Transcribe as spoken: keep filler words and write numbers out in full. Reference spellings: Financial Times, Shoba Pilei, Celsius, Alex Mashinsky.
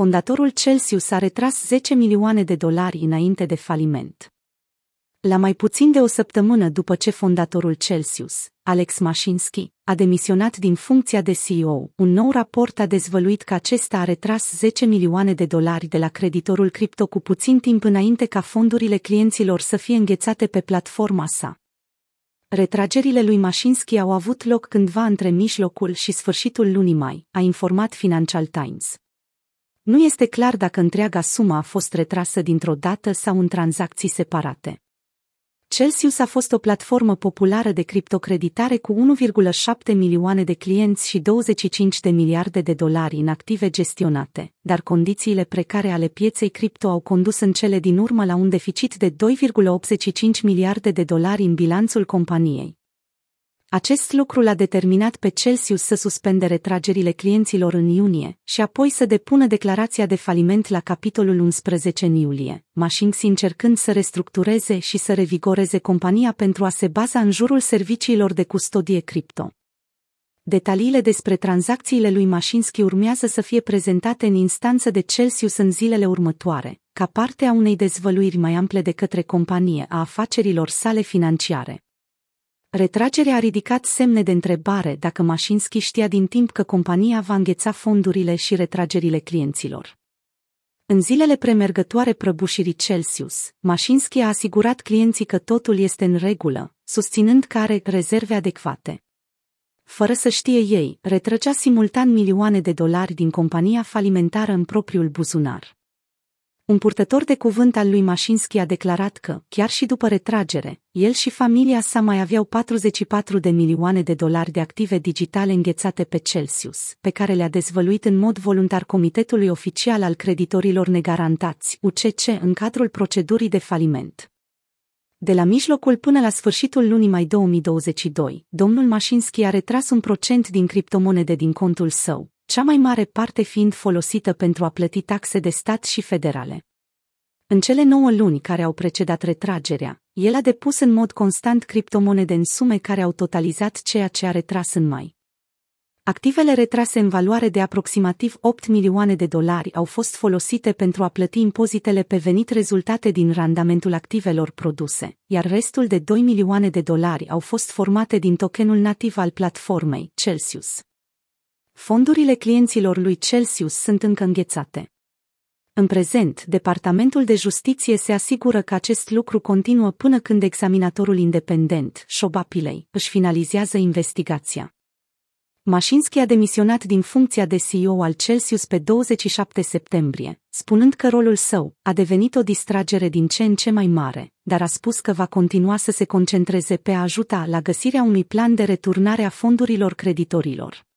fondatorul Celsius a retras zece milioane de dolari înainte de faliment. La mai puțin de o săptămână după ce fondatorul Celsius, Alex Mashinsky, a demisionat din funcția de C E O, un nou raport a dezvăluit că acesta a retras zece milioane de dolari de la creditorul cripto cu puțin timp înainte ca fondurile clienților să fie înghețate pe platforma sa. Retragerile lui Mashinsky au avut loc cândva între mijlocul și sfârșitul lunii mai, a informat Financial Times. Nu este clar dacă întreaga sumă a fost retrasă dintr-o dată sau în tranzacții separate. Celsius a fost o platformă populară de criptocreditare cu unu virgulă șapte milioane de clienți și douăzeci și cinci de miliarde de dolari în active gestionate, dar condițiile precare ale pieței cripto au condus în cele din urmă la un deficit de doi virgulă optzeci și cinci miliarde de dolari în bilanțul companiei. Acest lucru l-a determinat pe Celsius să suspende retragerile clienților în iunie și apoi să depună declarația de faliment la capitolul unsprezece în iulie, Mashinsky încercând să restructureze și să revigoreze compania pentru a se baza în jurul serviciilor de custodie cripto. Detaliile despre tranzacțiile lui Mashinsky urmează să fie prezentate în instanță de Celsius în zilele următoare, ca parte a unei dezvăluiri mai ample de către companie a afacerilor sale financiare. Retragerea a ridicat semne de întrebare dacă Mashinsky știa din timp că compania va îngheța fondurile și retragerile clienților. În zilele premergătoare prăbușirii Celsius, Mashinsky a asigurat clienții că totul este în regulă, susținând că are rezerve adecvate. Fără să știe ei, retrăgea simultan milioane de dolari din compania falimentară în propriul buzunar. Un purtător de cuvânt al lui Mashinsky a declarat că, chiar și după retragere, el și familia sa mai aveau patruzeci și patru de milioane de dolari de active digitale înghețate pe Celsius, pe care le-a dezvăluit în mod voluntar Comitetului Oficial al Creditorilor Negarantați, U C C, în cadrul procedurii de faliment. De la mijlocul până la sfârșitul lunii mai două mii douăzeci și doi, domnul Mashinsky a retras un procent din criptomonede din contul său, cea mai mare parte fiind folosită pentru a plăti taxe de stat și federale. În cele nouă luni care au precedat retragerea, el a depus în mod constant criptomonede în sume care au totalizat ceea ce a retras în mai. Activele retrase în valoare de aproximativ opt milioane de dolari au fost folosite pentru a plăti impozitele pe venit rezultate din randamentul activelor produse, iar restul de două milioane de dolari au fost formate din tokenul nativ al platformei, Celsius. Fondurile clienților lui Celsius sunt încă înghețate. În prezent, Departamentul de Justiție se asigură că acest lucru continuă până când examinatorul independent, Shoba Pilei, își finalizează investigația. Mashinsky a demisionat din funcția de C E O al Celsius pe douăzeci și șapte septembrie, spunând că rolul său a devenit o distragere din ce în ce mai mare, dar a spus că va continua să se concentreze pe a ajuta la găsirea unui plan de returnare a fondurilor creditorilor.